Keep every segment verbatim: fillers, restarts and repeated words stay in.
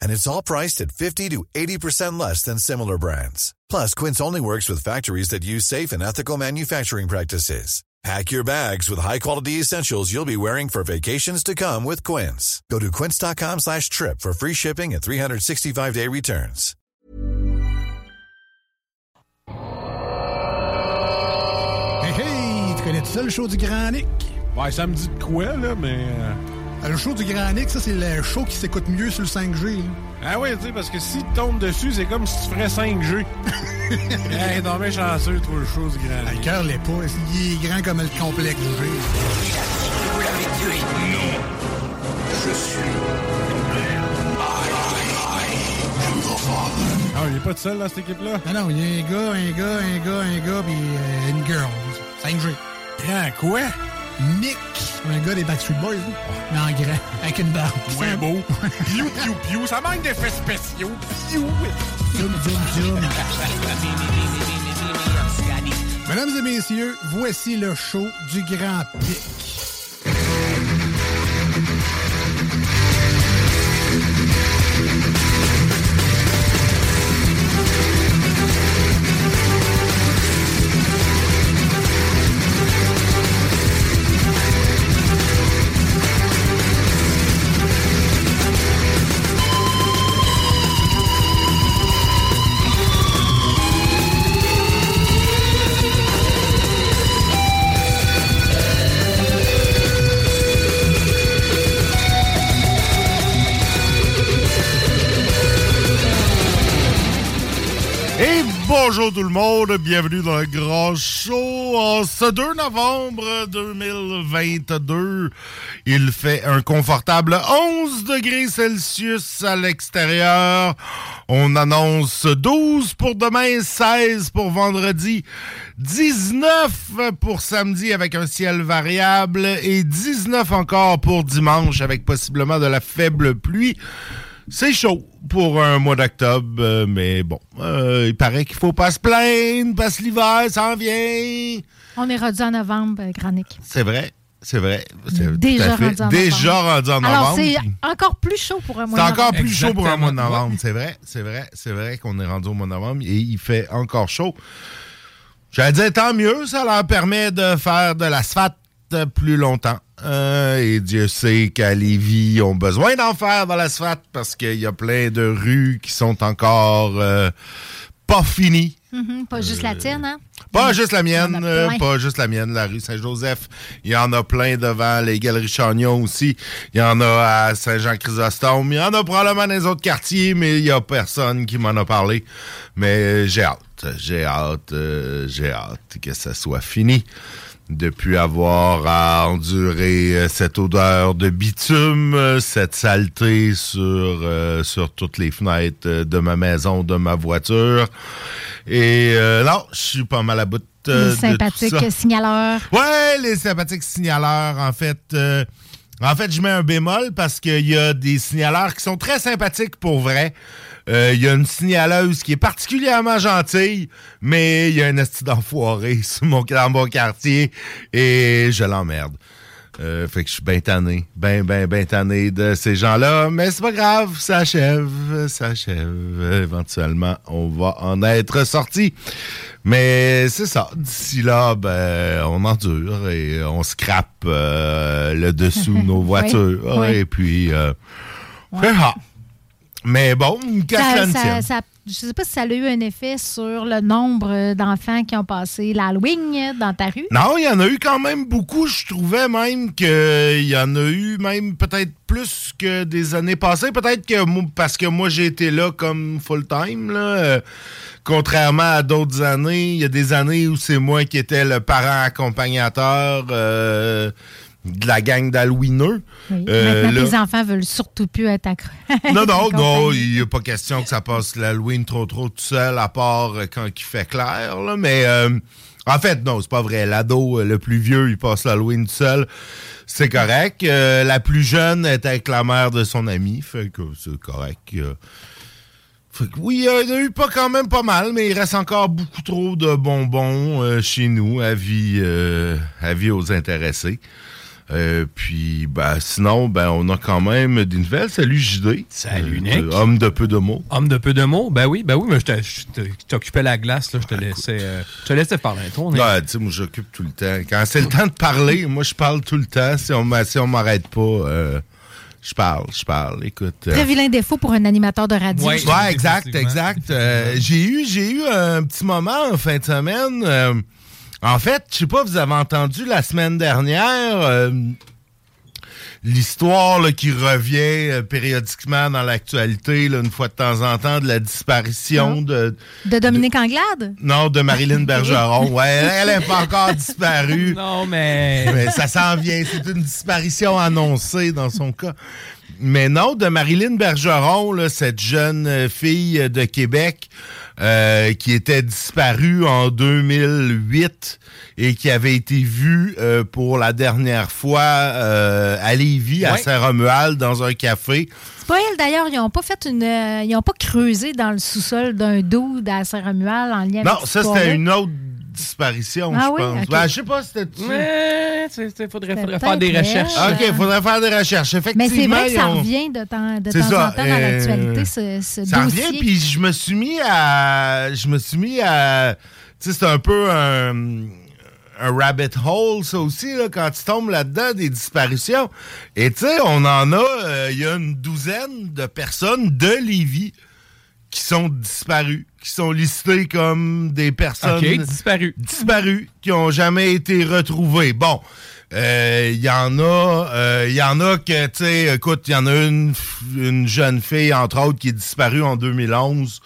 And it's all priced at fifty to eighty percent less than similar brands. Plus, Quince only works with factories that use safe and ethical manufacturing practices. Pack your bags with high-quality essentials you'll be wearing for vacations to come with Quince. Go to quince.com slash trip for free shipping and three sixty-five day returns. Hey, hey! Tu connais-tu ça, le show du Grand Nic? Ouais, ça me dit de quoi, là, mais... Le show du Grand Nic, ça, c'est le show qui s'écoute mieux sur le cinq G. Là. Ah ouais, tu sais, parce que si tu tombes dessus, c'est comme si tu ferais cinq G. Hey, t'en mets chanceux, toi, le show du Grand Nic. Ah, le cœur l'est pas. Il est grand comme le complexe du G. Vous l'avez tué. Non. Je suis... I, I, I, your father. Ah, il est pas tout seul dans cette équipe-là? Non, non, il y a un gars, un gars, un gars, un gars, puis euh, une girl. cinq G. Grand quoi? Nick, un gars des Backstreet Boys, mais en grand, avec une barbe. Ouais, beau. Piou, piou, piou, ça manque d'effets spéciaux. Piou. Zoom, zoom, zoom. Mesdames et messieurs, voici le show du Grand Pic. Bonjour tout le monde, bienvenue dans le Grand Show en ce deux novembre deux mille vingt-deux. Il fait un confortable onze degrés Celsius à l'extérieur. On annonce douze pour demain, seize pour vendredi, dix-neuf pour samedi avec un ciel variable et dix-neuf encore pour dimanche avec possiblement de la faible pluie. C'est chaud pour un mois d'octobre, euh, mais bon, euh, il paraît qu'il faut pas se plaindre, parce que l'hiver s'en vient. On est rendu en novembre, euh, Grand Nic. C'est vrai, c'est vrai. C'est déjà rendu en déjà novembre. Rendu en novembre. Alors, c'est encore plus chaud pour un mois de novembre. C'est encore plus chaud pour un mois de novembre, c'est vrai, c'est vrai, c'est vrai qu'on est rendu au mois de novembre et il fait encore chaud. J'allais dire, tant mieux, ça leur permet de faire de l'asphalte plus longtemps. Euh, et Dieu sait qu'à Lévis, ils ont besoin d'en faire dans l'asphalte parce qu'il y a plein de rues qui sont encore euh, pas finies. Mm-hmm, pas euh, juste la tienne, hein? Pas mm-hmm. juste la mienne, euh, pas juste la mienne, la rue Saint-Joseph. Il y en a plein devant les Galeries Chagnon aussi. Il y en a à Saint-Jean-Chrysostome. Il y en a probablement dans les autres quartiers, mais il n'y a personne qui m'en a parlé. Mais j'ai hâte, j'ai hâte, euh, j'ai hâte que ça soit fini. Depuis avoir à endurer cette odeur de bitume, cette saleté sur euh, sur toutes les fenêtres de ma maison, de ma voiture. Et euh, non, je suis pas mal à bout euh, de tout ça. Les sympathiques signaleurs. Ouais, les sympathiques signaleurs, en fait... Euh, En fait, je mets un bémol parce qu'il y a des signaleurs qui sont très sympathiques pour vrai. Il euh, y a une signaleuse qui est particulièrement gentille, mais il y a un esti d'enfoiré sur mon, dans mon quartier et je l'emmerde. Euh, fait que je suis bien tanné, bien, bien, bien tanné de ces gens-là. Mais c'est pas grave, ça achève, ça achève. Éventuellement, on va en être sorti. Mais c'est ça. D'ici là, ben, on endure et on scrape euh, le dessous de nos voitures. Oui, oui. Et puis, euh, ouais. Mais bon, qu'à ça, ça, je sais pas si ça a eu un effet sur le nombre d'enfants qui ont passé l'Halloween dans ta rue. Non, il y en a eu quand même beaucoup. Je trouvais même qu'il y en a eu même peut-être plus que des années passées. Peut-être que parce que moi, j'ai été là comme full-time. Là. Contrairement à d'autres années, il y a des années où c'est moi qui étais le parent accompagnateur. Euh, de la gang d'Halloweeneux. Oui. Euh, Maintenant, là... les enfants veulent surtout plus être accro... Non, non, non, il n'y a pas question que ça passe l'Halloween trop, trop tout seul, à part quand il fait clair, là, mais... Euh... En fait, non, c'est pas vrai. L'ado, le plus vieux, il passe l'Halloween tout seul. C'est correct. Euh, la plus jeune est avec la mère de son ami. Fait que c'est correct. Euh... Fait que oui, il y en a eu pas quand même pas mal, mais il reste encore beaucoup trop de bonbons euh, chez nous, avis, euh, avis aux intéressés. Euh, puis, ben, sinon, ben, on a quand même des nouvelles. Salut, J D. Salut, Nick. Euh, homme de peu de mots. Homme de peu de mots. Ben oui, ben oui, mais je t'occupais la glace, là. Je te ah, laissais, euh, je te laissais parler un tour. Ben, tu sais, moi, j'occupe tout le temps. Quand c'est le temps de parler, moi, je parle tout le temps. Si on si on m'arrête pas, euh, je parle, je parle. Écoute. Euh... Très vilain défaut pour un animateur de radio. Ouais, ouais exact, exact. Euh, j'ai eu, j'ai eu un petit moment en fin de semaine. Euh, En fait, je sais pas, vous avez entendu la semaine dernière euh, l'histoire là, qui revient euh, périodiquement dans l'actualité, là, une fois de temps en temps, de la disparition de... De Dominique de, Anglade? Non, de Marilyn Bergeron. Ouais, elle n'est pas encore disparue. Non, mais... mais... ça s'en vient. C'est une disparition annoncée dans son cas. Mais non, de Marilyn Bergeron, là, cette jeune fille de Québec... Euh, qui était disparue en deux mille huit et qui avait été vue euh, pour la dernière fois euh, à Lévis, ouais. à Saint-Romuald, dans un café. C'est pas elle, d'ailleurs. Ils n'ont pas fait une, euh, ils n'ont pas creusé dans le sous-sol d'un dude à Saint-Romuald en lien non, avec... Non, ça, c'était une autre... disparition, ah je oui? pense. Okay. Ben, je sais pas si c'était... Mais il faudrait, faudrait faire des recherches. Euh... OK, il faudrait faire des recherches. Effectivement, mais c'est vrai que ça ont... revient de temps, de temps ça, en temps euh... dans l'actualité, ce, ce ça dossier. Ça revient, puis je me suis mis à... Je me suis mis à... Tu sais, c'est un peu un... un rabbit hole, ça aussi, là, quand tu tombes là-dedans, des disparitions. Et tu sais, on en a... Il euh, y a une douzaine de personnes de Lévis qui sont disparues, qui sont listées comme des personnes okay, disparues. disparues, qui n'ont jamais été retrouvées. Bon, il euh, y en a, il euh, y en a que, tu sais, écoute, il y en a une, une jeune fille, entre autres, qui est disparue en deux mille onze.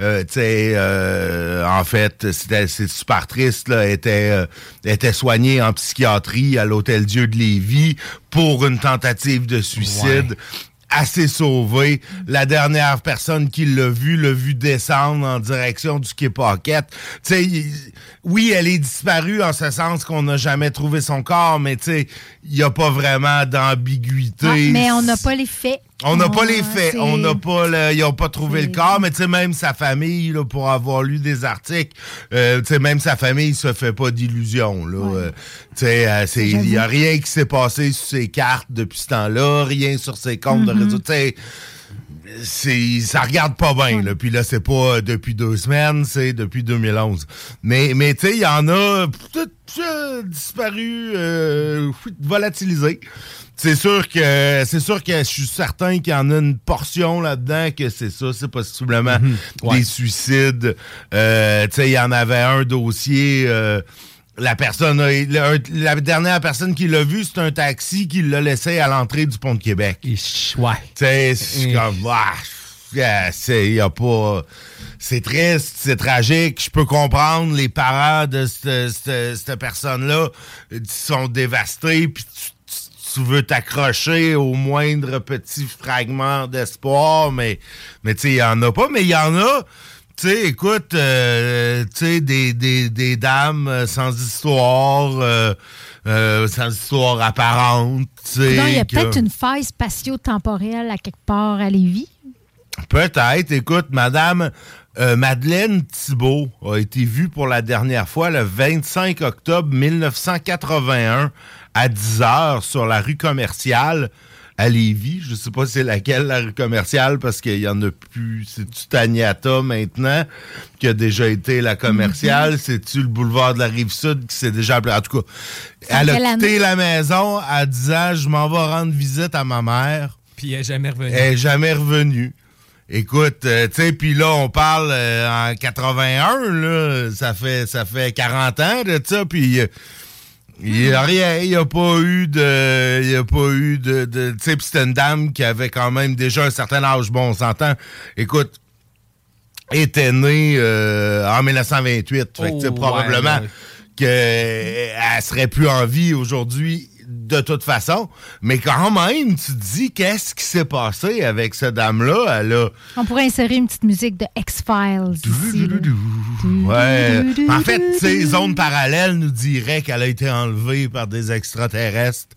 Euh, tu sais, euh, en fait, c'était, c'est super triste, là, elle était, euh, était soignée en psychiatrie à l'Hôtel Dieu de Lévis pour une tentative de suicide. Ouais. Assez sauvé. La dernière personne qui l'a vu, l'a vu descendre en direction du Quai Paquette. Tu sais, oui, elle est disparue en ce sens qu'on n'a jamais trouvé son corps, mais tu sais, il n'y a pas vraiment d'ambiguïté. Ah, mais on n'a pas les faits. On n'a oh, pas les faits. C'est... On n'a pas le... Ils n'ont pas trouvé c'est... le corps, mais tu sais, même sa famille, là, pour avoir lu des articles, euh, tu sais, même sa famille se fait pas d'illusions, là. Ouais. Euh, tu sais, c'est... il n'y a rien qui s'est passé sur ses cartes depuis ce temps-là, rien sur ses comptes mm-hmm. de réseau. Tu sais, c'est... ça regarde pas bien, ouais. là. Puis là, c'est pas depuis deux semaines, c'est depuis deux mille onze. Mais, mais tu sais, il y en a tout euh, disparu, euh, volatilisé. C'est sûr que c'est sûr que je suis certain qu'il y en a une portion là-dedans que c'est ça, c'est possiblement mm-hmm. ouais. des suicides. Euh, tu sais, il y en avait un dossier. Euh, la personne, a, le, la dernière personne qui l'a vu, c'est un taxi qui l'a laissé à l'entrée du pont de Québec. Ouais. Tu sais, c'est mm. comme ah, c'est y a pas. C'est triste, c'est tragique. Je peux comprendre les parents de cette, cette, cette personne-là qui sont dévastés, puis tu tu veux t'accrocher au moindre petit fragment d'espoir, mais, mais tu sais, il n'y en a pas, mais il y en a, tu sais, écoute, euh, tu sais, des, des, des dames sans histoire, euh, euh, sans histoire apparente, tu sais. Donc, il y a que... peut-être une faille spatio-temporelle à quelque part à Lévis? Peut-être, écoute, madame... Euh, Madeleine Thibault a été vue pour la dernière fois le vingt-cinq octobre mille neuf cent quatre-vingt-un à dix heures sur la rue commerciale à Lévis. Je ne sais pas c'est laquelle la rue commerciale parce qu'il y en a plus. C'est-tu Taniata maintenant qui a déjà été la commerciale? Mm-hmm. C'est-tu le boulevard de la Rive-Sud qui s'est déjà appelé? En tout cas, ça elle a quitté année? La maison à dix ans. Je m'en vais rendre visite à ma mère. Puis elle n'est jamais revenue. Elle n'est jamais revenue. Écoute, euh, tu sais, puis là, on parle euh, en quatre-vingt-un, là, ça fait ça fait quarante ans de ça, puis il y a rien, il y a pas eu de, il y a pas eu de, de tu sais, puis c'était une dame qui avait quand même déjà un certain âge, bon, on s'entend, écoute, était née euh, en mille neuf cent vingt-huit, fait que tu sais, oh, probablement... Ouais, ouais. qu'elle serait plus en vie aujourd'hui, de toute façon. Mais quand même, tu te dis, qu'est-ce qui s'est passé avec cette dame-là? Elle a... On pourrait insérer une petite musique de X-Files. Ici, ouais. En fait, ces zones parallèles nous diraient qu'elle a été enlevée par des extraterrestres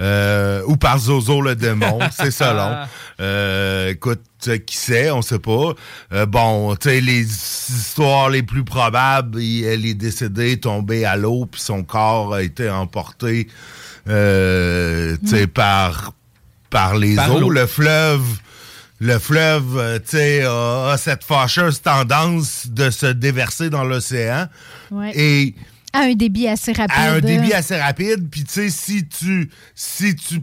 euh, ou par Zozo le démon. C'est selon. Euh, écoute, qui sait, on sait pas. Euh, bon, tu sais, les histoires les plus probables, il, elle est décédée, tombée à l'eau, puis son corps a été emporté euh, tu sais, mmh. par, par les par eaux. L'eau. Le fleuve, le fleuve tu sais, a, a cette fâcheuse tendance de se déverser dans l'océan. Ouais. Et à un débit assez rapide. À un débit assez rapide, puis tu sais, si tu... Si tu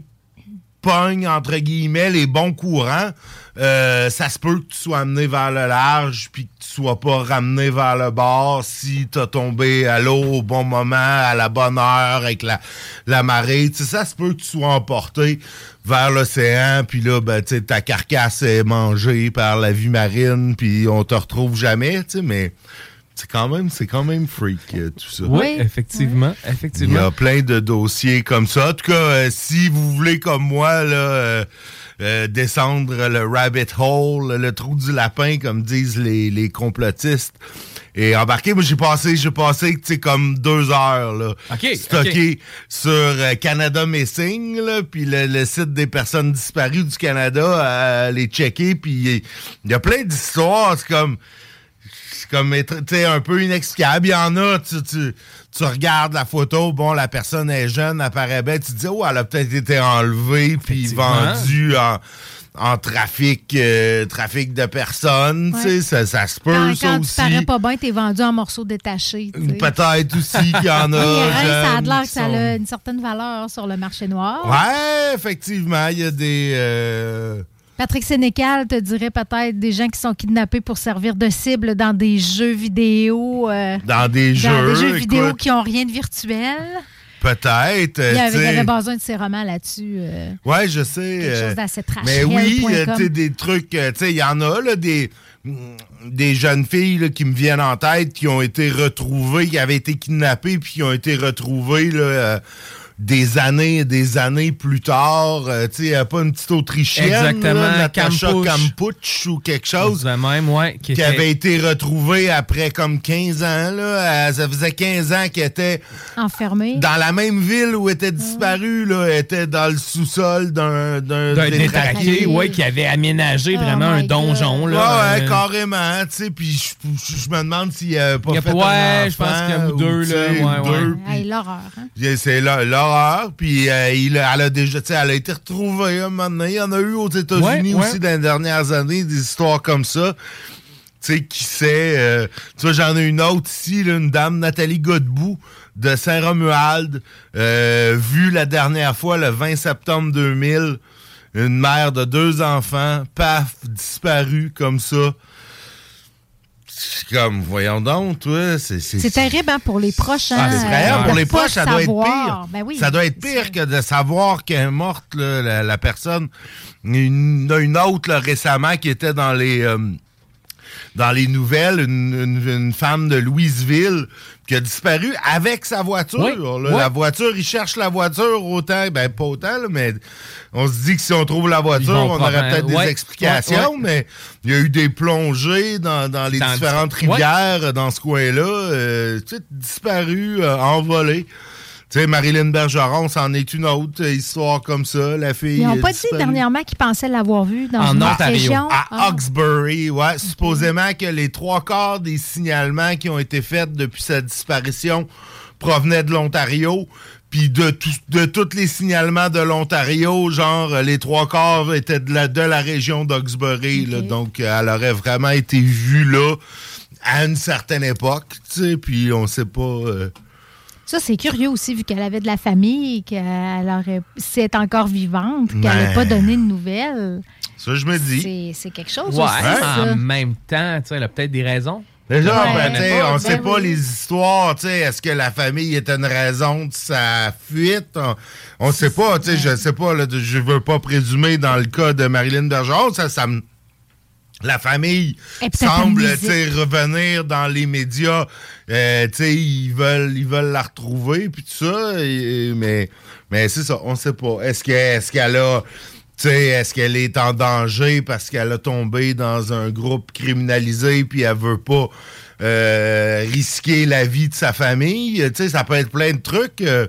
pogne, entre guillemets, les bons courants, euh, ça se peut que tu sois amené vers le large puis que tu sois pas ramené vers le bord si t'as tombé à l'eau au bon moment, à la bonne heure, avec la, la marée. T'sais, ça se peut que tu sois emporté vers l'océan, puis là, ben, t'sais, ta carcasse est mangée par la vie marine, puis on te retrouve jamais, t'sais, mais... C'est quand même, c'est quand même freak, euh, tout ça. Oui, effectivement, oui. effectivement. Il y a plein de dossiers comme ça. En tout cas, euh, si vous voulez, comme moi, là, euh, euh, descendre le rabbit hole, le trou du lapin, comme disent les, les complotistes, et embarquer, moi, j'ai passé, j'ai passé, tu sais, comme deux heures, là, okay, stocké okay. sur euh, Canada Missing, là, puis le, le site des personnes disparues du Canada, à les checker, puis il y a plein d'histoires, c'est comme... C'est comme, tu sais, un peu inexplicable. Il y en a, tu, tu, tu regardes la photo, bon, la personne est jeune, elle paraît belle, tu te dis, oh, elle a peut-être été enlevée puis vendue en, en trafic, euh, trafic de personnes, ouais. tu sais, ça, ça se peut, quand, ça quand aussi. Quand tu parais pas bien, t'es vendu en morceaux détachés. T'sais. Peut-être aussi qu'il y en a. Oui, ça a l'air que ça sont... a une certaine valeur sur le marché noir. Ouais, effectivement, il y a des... Euh... Patrick Sénécal te dirait peut-être des gens qui sont kidnappés pour servir de cible dans des jeux vidéo. Euh, dans des dans jeux. Dans des jeux vidéo écoute, qui n'ont rien de virtuel. Peut-être. Il y avait, il avait besoin de ses romans là-dessus. Euh, oui, je sais. Quelque euh, chose d'assez trash. Mais oui, tu des trucs. Tu sais, il y en a, là, des, des jeunes filles là, qui me viennent en tête, qui ont été retrouvées, qui avaient été kidnappées, puis qui ont été retrouvées, là. Euh, des années et des années plus tard, euh, tu sais, pas une petite Autrichienne, exactement, là, Natascha Kampusch ou quelque chose, la même, ouais, qui, qui était... avait été retrouvée après comme quinze ans, là, elle, ça faisait quinze ans qu'elle était enfermée dans la même ville où elle était disparue, là, elle était dans le sous-sol d'un d'un, d'un détraqué, ouais, qui avait aménagé oh vraiment un God. donjon, là, ouais, ouais, euh... carrément, tu sais, puis je me demande s'il n'y avait pas fait ouais, un ouais, je pense qu'il y a ou deux, là, ouais, deux, ouais. Pis, hey, l'horreur, hein? C'est là, là puis euh, il a, elle a déjà, tu sais, elle a été retrouvée un moment donné. Il y en a eu aux États-Unis ouais, ouais. aussi dans les dernières années, des histoires comme ça. Tu sais, qui sait. Euh, tu vois, j'en ai une autre ici, là, une dame, Nathalie Godbout, de Saint-Romuald, euh, vue la dernière fois le vingt septembre deux mille, une mère de deux enfants, paf, disparue comme ça. C'est comme, voyons donc, toi. C'est, c'est, c'est terrible hein, pour les proches. Hein, c'est vrai, euh, pour les proches, ça doit être pire. Ben oui, ça doit être pire c'est... que de savoir qu'elle est morte, là, la, la personne. Une, une autre, là, récemment, qui était dans les, euh, dans les nouvelles, une, une, une femme de Louisville qui a disparu avec sa voiture. Oui, là, oui. La voiture, ils cherchent la voiture autant, ben pas autant, là, mais on se dit que si on trouve la voiture, on aurait un... peut-être ouais, des explications, ouais, ouais. mais il y a eu des plongées dans, dans les dans différentes le... rivières ouais. dans ce coin-là, euh, tu sais, disparu, euh, envolé. Tu sais, Marilyn Bergeron, c'en est une autre histoire comme ça, la fille... Ils n'ont pas disparu. Dit dernièrement qu'ils pensaient l'avoir vue dans en une autre région. À ah. Oxbury, ouais. Mm-hmm. Supposément que les trois quarts des signalements qui ont été faits depuis sa disparition provenaient de l'Ontario. Puis de, tout, de tous les signalements de l'Ontario, genre, les trois quarts étaient de la, de la région d'Oxbury. Okay. Là, donc, elle aurait vraiment été vue là à une certaine époque, tu sais, puis on sait pas... Euh, ça, c'est curieux aussi, vu qu'elle avait de la famille et qu'elle aurait, si elle est encore vivante, qu'elle n'ait ben, pas donné de nouvelles. Ça, je me dis. C'est, c'est quelque chose ouais, aussi, hein? ça. En même temps, tu sais, elle a peut-être des raisons. Déjà, ouais, ben, t'sais, on ne ben, sait ben, pas oui. les histoires. T'sais, est-ce que la famille était une raison de sa fuite? On ne sait pas. T'sais, je ne sais pas. Là, je ne veux pas présumer dans le cas de Marilyn Bergeron. Ça, ça me... La famille semble revenir dans les médias. Euh, ils, veulent, ils veulent la retrouver, puis tout ça. Et, mais Mais c'est ça, on sait pas. Est-ce que, est-ce qu'elle a... Tu sais, est-ce qu'elle est en danger parce qu'elle a tombé dans un groupe criminalisé puis elle veut pas euh, risquer la vie de sa famille? Tu sais, ça peut être plein de trucs. Euh...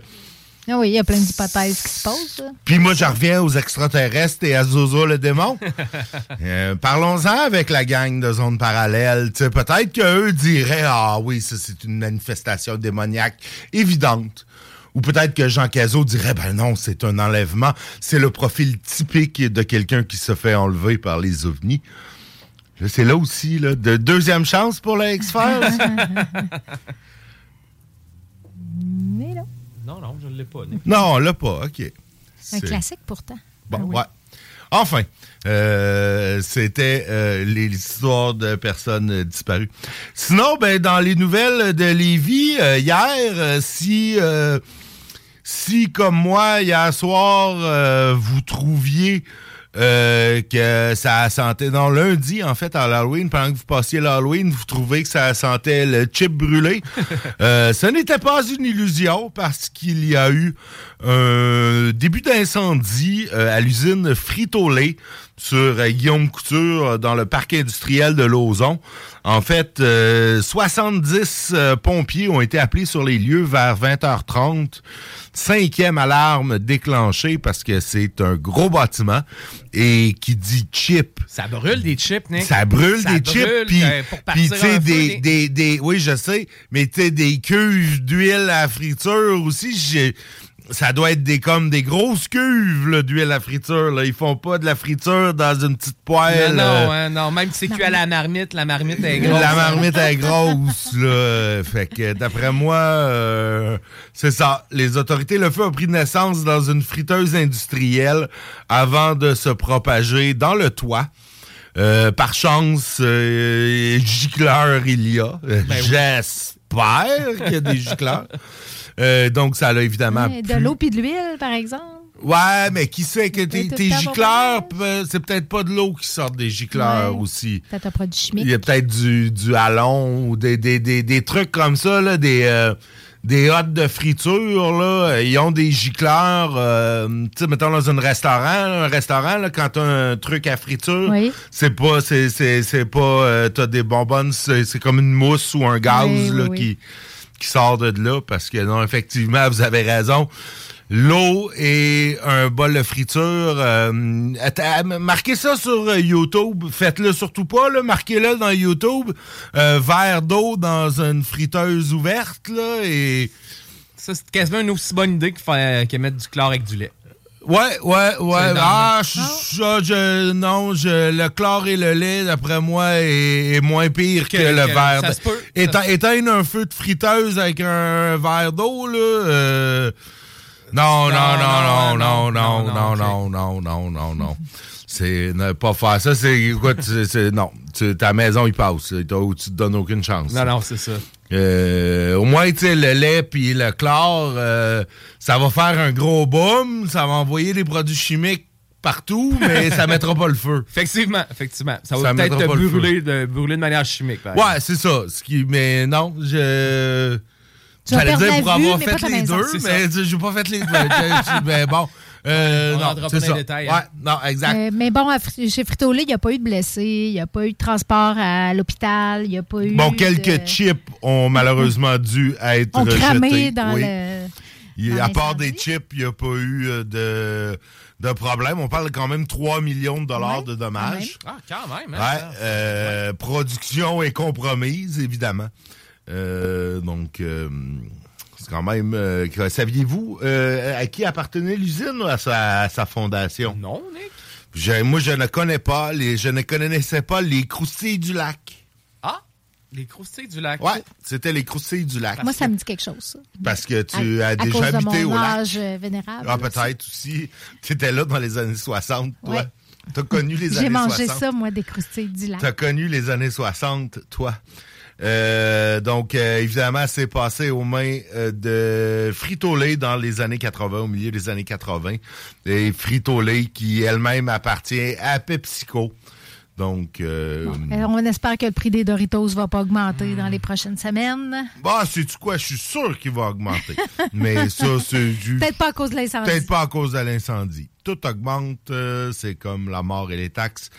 Oui, il y a plein d'hypothèses qui se posent. Puis moi, je reviens aux extraterrestres et à Zozo le démon. euh, parlons-en avec la gang de zones parallèles. Tu sais, peut-être qu'eux diraient « Ah oui, ça, c'est une manifestation démoniaque évidente. » Ou peut-être que Jean Cazot dirait « Ben non, c'est un enlèvement. C'est le profil typique de quelqu'un qui se fait enlever par les ovnis. » C'est là aussi, là, de deuxième chance pour la X-Files. Mais là. Non, non, je ne l'ai pas. Né. Non, on ne l'a pas, OK. C'est... Un classique pourtant. Bon, ah oui. Ouais. Enfin, euh, c'était euh, l'histoire de personnes disparues. Sinon, ben dans les nouvelles de Lévis, euh, hier, euh, si... Euh, Si, comme moi, hier soir, euh, vous trouviez euh, que ça sentait... Non, lundi, en fait, à l'Halloween, pendant que vous passiez l'Halloween, vous trouvez que ça sentait le chip brûlé. euh, ce n'était pas une illusion parce qu'il y a eu un début d'incendie euh, à l'usine Frito-Lay sur Guillaume Couture, dans le parc industriel de Lauzon. En fait, euh, soixante-dix euh, pompiers ont été appelés sur les lieux vers vingt heures trente. Cinquième alarme déclenchée parce que c'est un gros bâtiment. Et qui dit chip. Ça brûle des chips, Nick. Ça brûle ça des brûle, chips. Puis, euh, puis tu sais, des, des, des, des... Oui, je sais, mais tu sais, des cuves d'huile à friture aussi, j'ai... Ça doit être des comme des grosses cuves là, d'huile à friture. Là. Ils font pas de la friture dans une petite poêle. Non, non, hein, non. Même si c'est cuit à la marmite, la marmite est grosse. La marmite est grosse, là. Fait que d'après moi, euh, c'est ça. Les autorités, le feu a pris naissance dans une friteuse industrielle avant de se propager dans le toit. Euh, par chance, euh, gicleurs il y a. Ben J'espère oui. qu'il y a des gicleurs. Euh, donc, ça l'a évidemment... Oui, de pu... l'eau puis de l'huile, par exemple. Ouais, mais qui sait que t'es, t'es gicleurs, c'est peut-être pas de l'eau qui sort des gicleurs ouais, aussi. Peut-être un produit chimique. Il y a peut-être du, du halon ou des, des, des, des trucs comme ça, là, des... Euh... Des hottes de friture, là, ils ont des gicleurs, euh, tu sais, mettons dans un restaurant, un restaurant, là, quand t'as un truc à friture, oui. c'est pas, c'est, c'est, c'est pas, euh, t'as des bonbonnes, c'est, c'est comme une mousse ou un gaz, oui, là, oui. qui, qui sort de là, parce que non, effectivement, vous avez raison. L'eau et un bol de friture. Euh, att- marquez ça sur YouTube. Faites-le surtout pas. Là, marquez-le dans YouTube. Euh, verre d'eau dans une friteuse ouverte. Là, et ça, c'est quasiment une aussi bonne idée que, euh, que mettre du chlore avec du lait. Ouais, ouais, ouais. Ah, je, je, je, non, je, le chlore et le lait, d'après moi, est, est moins pire que, que le que verre. Ça se peut. Éteindre, éteindre un feu de friteuse avec un verre d'eau, là... Euh, Non, non, non, non, non, non, non, non, non, non, non, non. C'est ne pas faire ça, c'est quoi? C'est, c'est, non, tu, ta maison, il passe. Tu te donnes aucune chance. Non, non, c'est ça. Euh, au moins, tu sais, le lait puis le chlore, euh, ça va faire un gros boom, ça va envoyer des produits chimiques partout, mais ça mettra pas le feu. Effectivement, effectivement. Ça va ça peut-être te brûler de, brûler de manière chimique. Ouais, c'est ça. Ce qui, mais non, je... J'allais dire pour vue, avoir fait les maison. deux, c'est mais je n'ai pas fait les deux. Mais bon, euh, on non, c'est ça. Détails, hein. Ouais, non, exact. Euh, mais bon, chez Frito-Lay, il n'y a pas eu de blessés, il n'y a pas eu de transport à l'hôpital, il n'y a pas eu... Bon, quelques de... chips ont malheureusement dû être on rejetés. Cramé dans oui. le... Il, dans à part des chips, il n'y a pas eu de, de problème. On parle quand même de trois millions de dollars oui, de dommages. Quand même. Ah, quand même. Hein, ouais, ça. Euh, ouais. Production est compromise, évidemment. Euh, donc, euh, c'est quand même... Euh, saviez-vous euh, à qui appartenait l'usine ou à sa, à sa fondation? Non, Nick. Je, moi, je ne connais pas les, je ne connaissais pas les croustilles du lac. Ah, les croustilles du lac. Ouais, c'était les croustilles du lac. Parce moi, ça me dit quelque chose, ça. Parce que tu à, as déjà à cause habité de mon au âge lac. Vénérable. Ah, peut-être aussi. Tu étais là dans les années soixante, toi. Ouais. T'as connu les J'ai années soixante. J'ai mangé ça, moi, des croustilles du lac. T'as connu les années soixante, toi. Euh, donc, euh, évidemment, c'est passé aux mains euh, de Frito-Lay dans les années quatre-vingts, au milieu des années quatre-vingts. Et Frito-Lay qui elle-même appartient à PepsiCo. Donc, euh, euh, on espère que le prix des Doritos va pas augmenter hmm. dans les prochaines semaines. Bah, sais-tu quoi? Je suis sûr qu'il va augmenter. Mais ça, c'est du... Peut-être pas à cause de l'incendie. Peut-être pas à cause de l'incendie. Tout augmente, euh, c'est comme la mort et les taxes.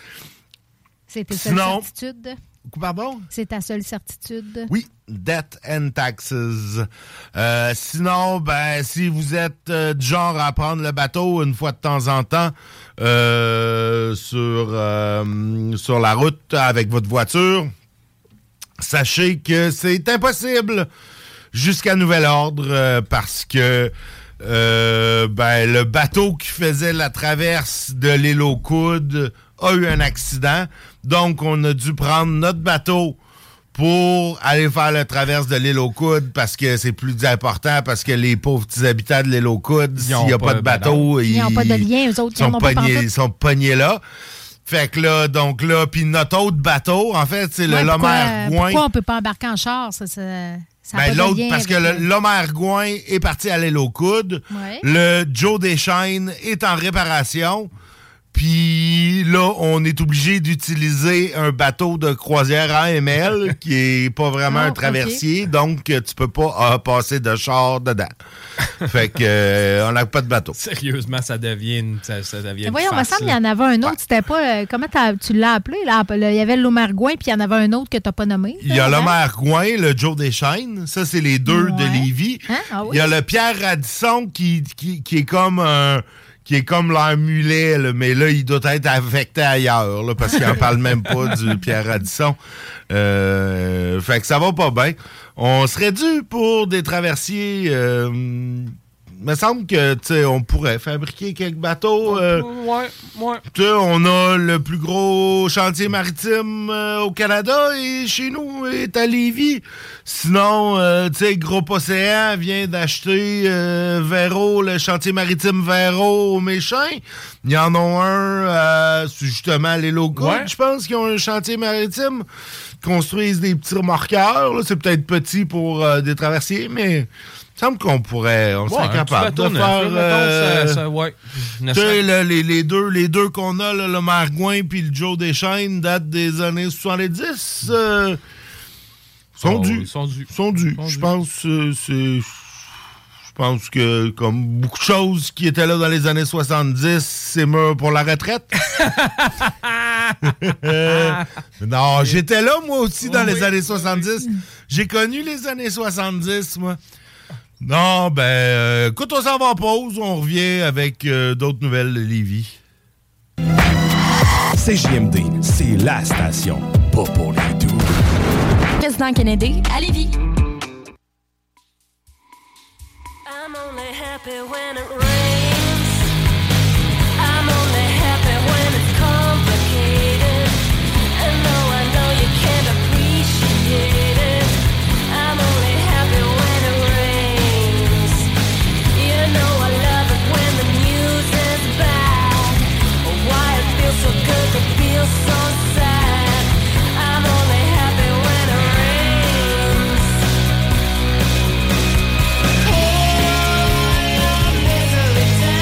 C'est ta seule Sinon... certitude. Pardon? C'est ta seule certitude. Oui, debt and taxes. Euh, sinon, ben, si vous êtes euh, du genre à prendre le bateau une fois de temps en temps euh, sur, euh, sur la route avec votre voiture, sachez que c'est impossible jusqu'à nouvel ordre euh, parce que euh, ben, le bateau qui faisait la traverse de l'île aux coudes a eu un accident. Donc, on a dû prendre notre bateau pour aller faire la traverse de l'île aux coudes parce que c'est plus important, parce que les pauvres petits habitants de l'île aux coudes, s'il n'y a pas de bateau, ils n'ont pas de lien, eux autres, ils sont pognés, ils sont pognés là. Fait que là, donc là, puis notre autre bateau, en fait, c'est ouais, le Lomer-Gouin. Pourquoi, pourquoi on ne peut pas embarquer en char, ça, ça... Ben, l'autre, parce que le Lomer-Gouin est parti à l'île aux coudes. Ouais. Le Joe Deschênes est en réparation. Puis là, on est obligé d'utiliser un bateau de croisière A M L qui est pas vraiment oh, un traversier, okay. Donc tu peux pas euh, passer de char dedans. Fait que euh, on n'a pas de bateau. Sérieusement, ça devient une, ça, ça devient une voyons, farce, on me semble qu'il y en avait un autre, ouais. C'était pas... Euh, comment tu l'as appelé? Il y avait le Lomer-Gouin, puis il y en avait un autre que t'as pas nommé. Il y a le Lomer-Gouin, le Joe Deschênes, ça c'est les deux ouais. de Lévis. Hein? Ah, oui. Il y a le Pierre Radisson qui, qui, qui est comme un... Euh, qui est comme leur mulet, là, mais là, il doit être affecté ailleurs, là, parce qu'il n'en parle même pas du Pierre Radisson. Euh, fait que ça va pas bien. On serait dû pour des traversiers. Euh, me semble que, tu sais, on pourrait fabriquer quelques bateaux. Euh, ouais, ouais. Tu sais, on a le plus gros chantier maritime euh, au Canada et chez nous, est à Lévis. Sinon, euh, tu sais, Gros Océan vient d'acheter euh, Véro, le chantier maritime Véro au Méchin. Il y en a un, euh, c'est justement les locaux, ouais. Je pense, qui ont un chantier maritime. Construisent des petits remorqueurs. Là, c'est peut-être petit pour euh, des traversiers, mais il semble qu'on pourrait, on ouais, serait capable de faire. Euh, ça, ça, ouais. Tu sais, le, les, les, deux, les deux qu'on a, là, le Lomer-Gouin puis le Joe Deschênes, datent des années soixante-dix. Euh, Sont, oh, dus. sont dus. Sont dus. Sont je pense, euh, c'est, je pense que, comme beaucoup de choses qui étaient là dans les années soixante-dix, c'est mûr pour la retraite. Non, j'étais là, moi aussi, oh, dans oui, les années soixante-dix. Oui. J'ai connu les années soixante-dix, moi. Non, ben, euh, écoute, on s'en va en pause. On revient avec euh, d'autres nouvelles de Lévis. C J M D, c'est la station. Pas pour les doux. Président Kennedy à Lévis. I'm only happy when it rains. I'm only happy when it's complicated. And no, I know you can't appreciate it. I'm only happy when it rains. You know I love it when the news is bad. Oh, why it feels so good, it feels so sad. I'm only happy when it rains. Time.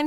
I'm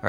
All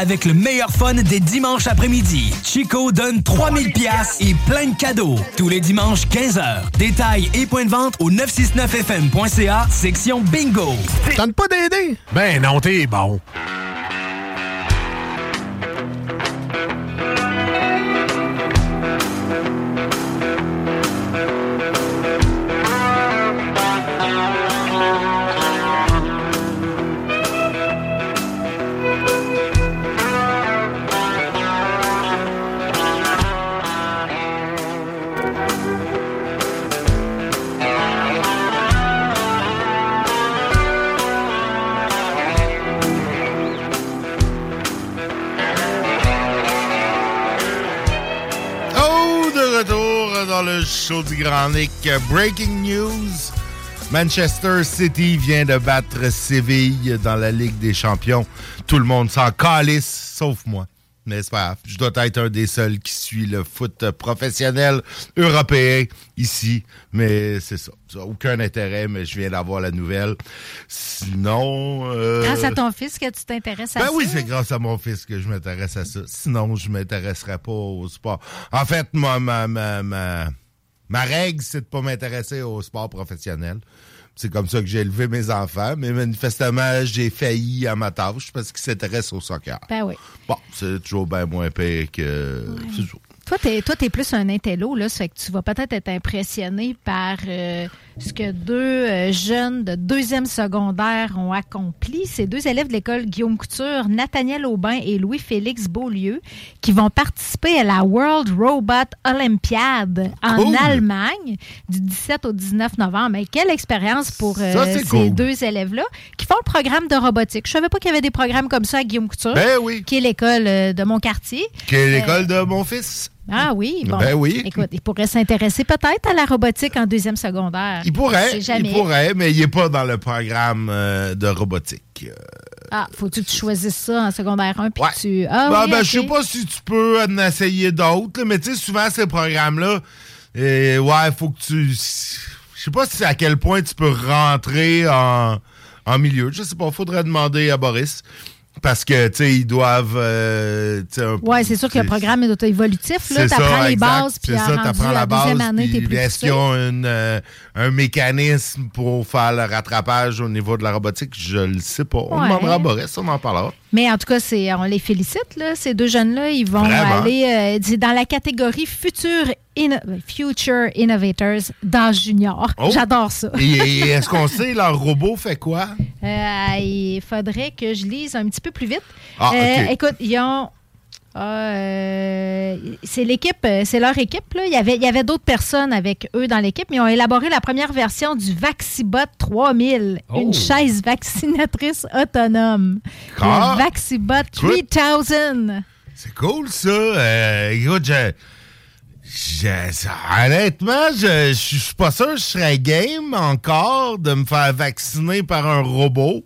Avec le meilleur fun des dimanches après-midi. Chico donne trois mille piastres et plein de cadeaux. Tous les dimanches, quinze heures. Détails et points de vente au neuf cent soixante-neuf F M point C A, section bingo. Tente pas d'aider? Ben non, t'es bon. Show du Grand Nic. Breaking news, Manchester City vient de battre Séville dans la Ligue des champions. Tout le monde s'en calisse, sauf moi. Mais c'est pas grave, je dois être un des seuls qui suit le foot professionnel européen ici. Mais c'est ça, ça aucun intérêt, mais je viens d'avoir la nouvelle. Sinon... Euh... Grâce à ton fils que tu t'intéresses à ben ça? Ben oui, c'est grâce à mon fils que je m'intéresse à ça. Sinon, je m'intéresserais pas au sport. En fait, moi, ma... ma, ma... Ma règle, c'est de pas m'intéresser au sport professionnel. C'est comme ça que j'ai élevé mes enfants, mais manifestement, j'ai failli à ma tâche parce qu'ils s'intéressent au soccer. Ben oui. Bon, c'est toujours bien moins pire que... Ouais. Toi, t'es, toi, t'es plus un intello, là, ça fait que tu vas peut-être être impressionné par euh, ce que deux euh, jeunes de deuxième secondaire ont accompli. C'est deux élèves de l'école Guillaume Couture, Nathaniel Aubin et Louis-Félix Beaulieu, qui vont participer à la World Robot Olympiade en cool. Allemagne du dix-sept au dix-neuf novembre. Mais quelle expérience pour euh, ça, ces cool. deux élèves-là qui font le programme de robotique. Je savais pas qu'il y avait des programmes comme ça à Guillaume Couture, ben oui. qui est l'école euh, de mon quartier. Qui est l'école euh, de mon fils. Ah oui, bon. Ben oui. Écoute, il pourrait s'intéresser peut-être à la robotique en deuxième secondaire. Il pourrait, il pourrait, mais il n'est pas dans le programme euh, de robotique. Euh, Ah, faut-tu que tu choisisses ça en secondaire un puis ouais. tu... Ah, ben, oui, ben okay. Je sais pas si tu peux en essayer d'autres, là, mais tu sais, souvent, ces programmes-là, et, ouais, faut que tu... Je sais pas si à quel point tu peux rentrer en, en milieu. Je sais pas, faudrait demander à Boris. Parce que, tu sais, ils doivent... Euh, oui, c'est sûr que le programme est auto-évolutif. Là, t'apprends les bases, puis t'apprends la base, deuxième année, t'es plus est-ce qu'ils ont une, euh, un mécanisme pour faire le rattrapage au niveau de la robotique? Je le sais pas. On ouais. demandera à Boris, on en parlera. Mais en tout cas, c'est, on les félicite, là. Ces deux jeunes-là, ils vont Vraiment. aller euh, dans la catégorie future Inno- Future Innovators dans Junior. Oh. J'adore ça. et, et est-ce qu'on sait, leur robot fait quoi? Euh, il faudrait que je lise un petit peu plus vite. Ah, okay. euh, écoute, ils ont... Euh, c'est l'équipe, c'est leur équipe. Là. Il y avait, il y avait d'autres personnes avec eux dans l'équipe, mais ils ont élaboré la première version du Vaxibot trois mille, oh. une chaise vaccinatrice autonome. Ah. Le Vaxibot trois mille. C'est cool, ça. Euh, écoute, je... Je, ça, honnêtement, je, je, je suis pas sûr que je serais game encore de me faire vacciner par un robot.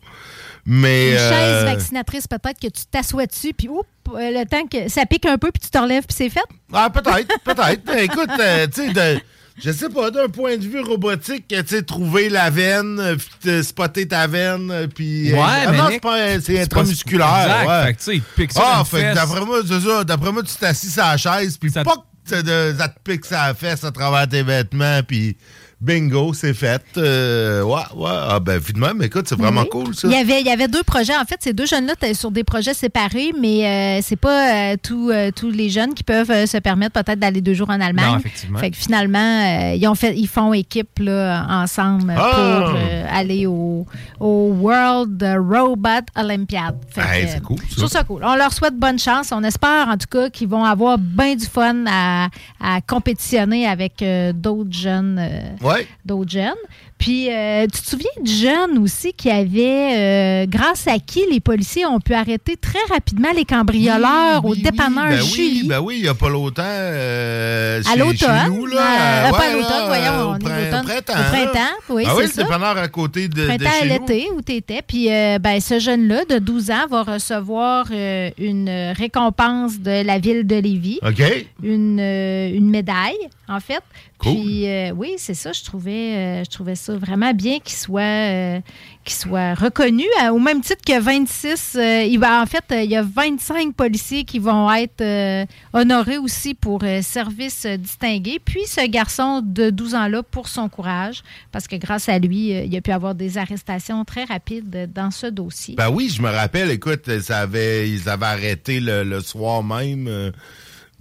Mais, une chaise euh, vaccinatrice, peut-être que tu t'assois dessus, puis oups, le temps que ça pique un peu, puis tu te relèves, puis c'est fait. Ah, peut-être, peut-être. Mais écoute, euh, tu sais, je sais pas, d'un point de vue robotique, tu sais, trouver la veine, puis spotter ta veine, puis... Ouais, euh, mais non, Nick, c'est, pas, c'est intramusculaire. Exact, ouais. Fait que tu sais, il pique ça. Ah, fait que d'après moi, c'est ça, d'après moi, tu t'assis sur la chaise, puis ça... poc! De, ça te pique sa fesse à travers tes vêtements, puis bingo, c'est fait. Euh, ouais, ouais. Ah, ben, finalement, mais écoute, c'est vraiment oui. cool, ça. Il y avait, il y avait deux projets. En fait, ces deux jeunes-là étaient sur des projets séparés, mais euh, c'est pas euh, tout, euh, tous les jeunes qui peuvent euh, se permettre peut-être d'aller deux jours en Allemagne. Non, effectivement. Fait que finalement, euh, ils, ont fait, ils font équipe là, ensemble oh! pour euh, aller au, au World Robot Olympiad. Fait hey, que, c'est cool, ça. Je trouve ça cool. On leur souhaite bonne chance. On espère, en tout cas, qu'ils vont avoir bien du fun à, à compétitionner avec euh, d'autres jeunes. Euh, ouais. D'autres jeunes. Puis, euh, tu te souviens de jeunes aussi qui avaient, euh, grâce à qui les policiers ont pu arrêter très rapidement les cambrioleurs oui, oui, au dépanneur oui, ben Julie. Oui, ben oui, il n'y a pas longtemps euh, chez, à l'automne, chez nous. Là, euh, ouais, pas à l'automne, là, voyons, on print- est l'automne. Printemps, au printemps. Là. Oui, ah c'est oui, ça. Le dépanneur à côté de, printemps de chez nous. Printemps à l'été où tu étais. Puis, euh, ben, ce jeune-là de douze ans va recevoir euh, une récompense de la ville de Lévis. OK. Une, euh, une médaille, en fait. Cool. Puis, euh, oui, c'est ça, je trouvais, euh, je trouvais ça vraiment bien qu'il soit, euh, qu'il soit reconnu, euh, au même titre que vingt-six. Euh, il va, en fait, euh, il y a vingt-cinq policiers qui vont être euh, honorés aussi pour euh, services euh, distingués. Puis ce garçon de douze ans-là pour son courage, parce que grâce à lui, euh, il a pu avoir des arrestations très rapides euh, dans ce dossier. Ben oui, je me rappelle, écoute, ça avait, ils avaient arrêté le, le soir même... Euh...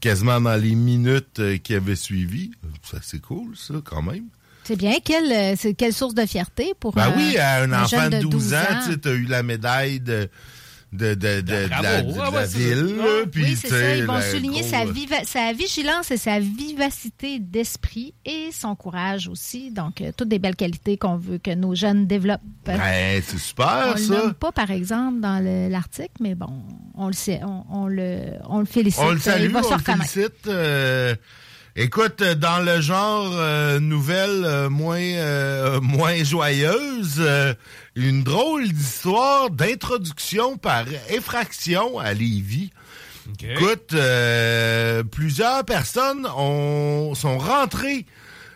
quasiment dans les minutes euh, qui avaient suivi. Ça, c'est cool, ça, quand même. C'est bien. Quelle, euh, c'est, quelle source de fierté pour ben euh, oui, à un, un enfant de douze ans, ans. Tu as eu la médaille de, de, de, de, de la, de, de ah ouais, la ville. Là, pis, oui, c'est ça. Ils vont souligner gros, sa, viva- sa vigilance et sa vivacité d'esprit et son courage aussi. Donc, euh, toutes des belles qualités qu'on veut que nos jeunes développent. Ben, c'est super, on ça. On ne nomme pas, par exemple, dans le, l'article, mais bon, on le, sait, on, on, le, on le félicite. On le salue, il va on le félicite. Euh, écoute, dans le genre euh, nouvelle euh, moins, euh, moins joyeuse... Euh, une drôle d'histoire d'introduction par effraction à Lévis. Okay. Écoute, euh, plusieurs personnes ont, sont rentrées,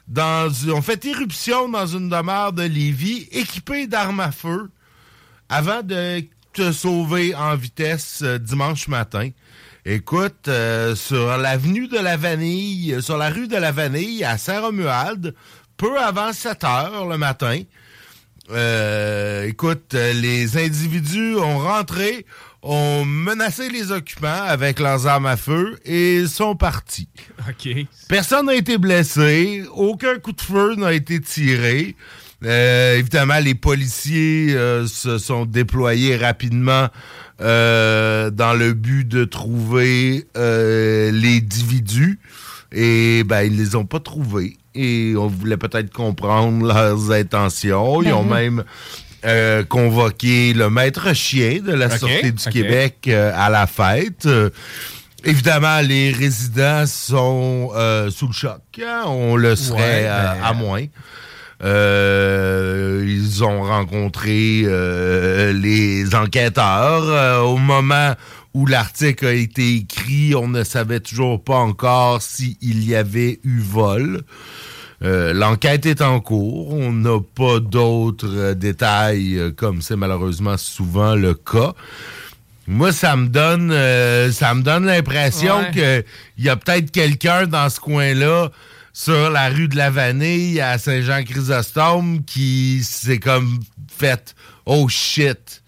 dans, ont fait irruption dans une demeure de Lévis équipée d'armes à feu avant de te sauver en vitesse dimanche matin. Écoute, euh, sur l'avenue de la Vanille, sur la rue de la Vanille à Saint-Romuald, peu avant sept heures le matin, Euh, écoute, les individus ont rentré, ont menacé les occupants avec leurs armes à feu et sont partis. Okay. Personne n'a été blessé, aucun coup de feu n'a été tiré. Euh, évidemment, les policiers euh, se sont déployés rapidement euh, dans le but de trouver euh, les individus et ben ils les ont pas trouvés. Et on voulait peut-être comprendre leurs intentions. Ils ben ont oui. même euh, convoqué le maître chien de la okay, Sûreté du okay. Québec euh, à la fête. Euh, évidemment, les résidents sont euh, sous le choc. Hein? On le serait ouais, ben... euh, à moins. Euh, ils ont rencontré euh, les enquêteurs. Euh, au moment où l'article a été écrit, on ne savait toujours pas encore s'il y avait eu vol. Euh, l'enquête est en cours. On n'a pas d'autres détails, comme c'est malheureusement souvent le cas. Moi, ça me donne euh, ça me donne l'impression ouais. qu'il y a peut-être quelqu'un dans ce coin-là, sur la rue de la Vanille, à Saint-Jean-Chrysostome, qui s'est comme fait « oh shit »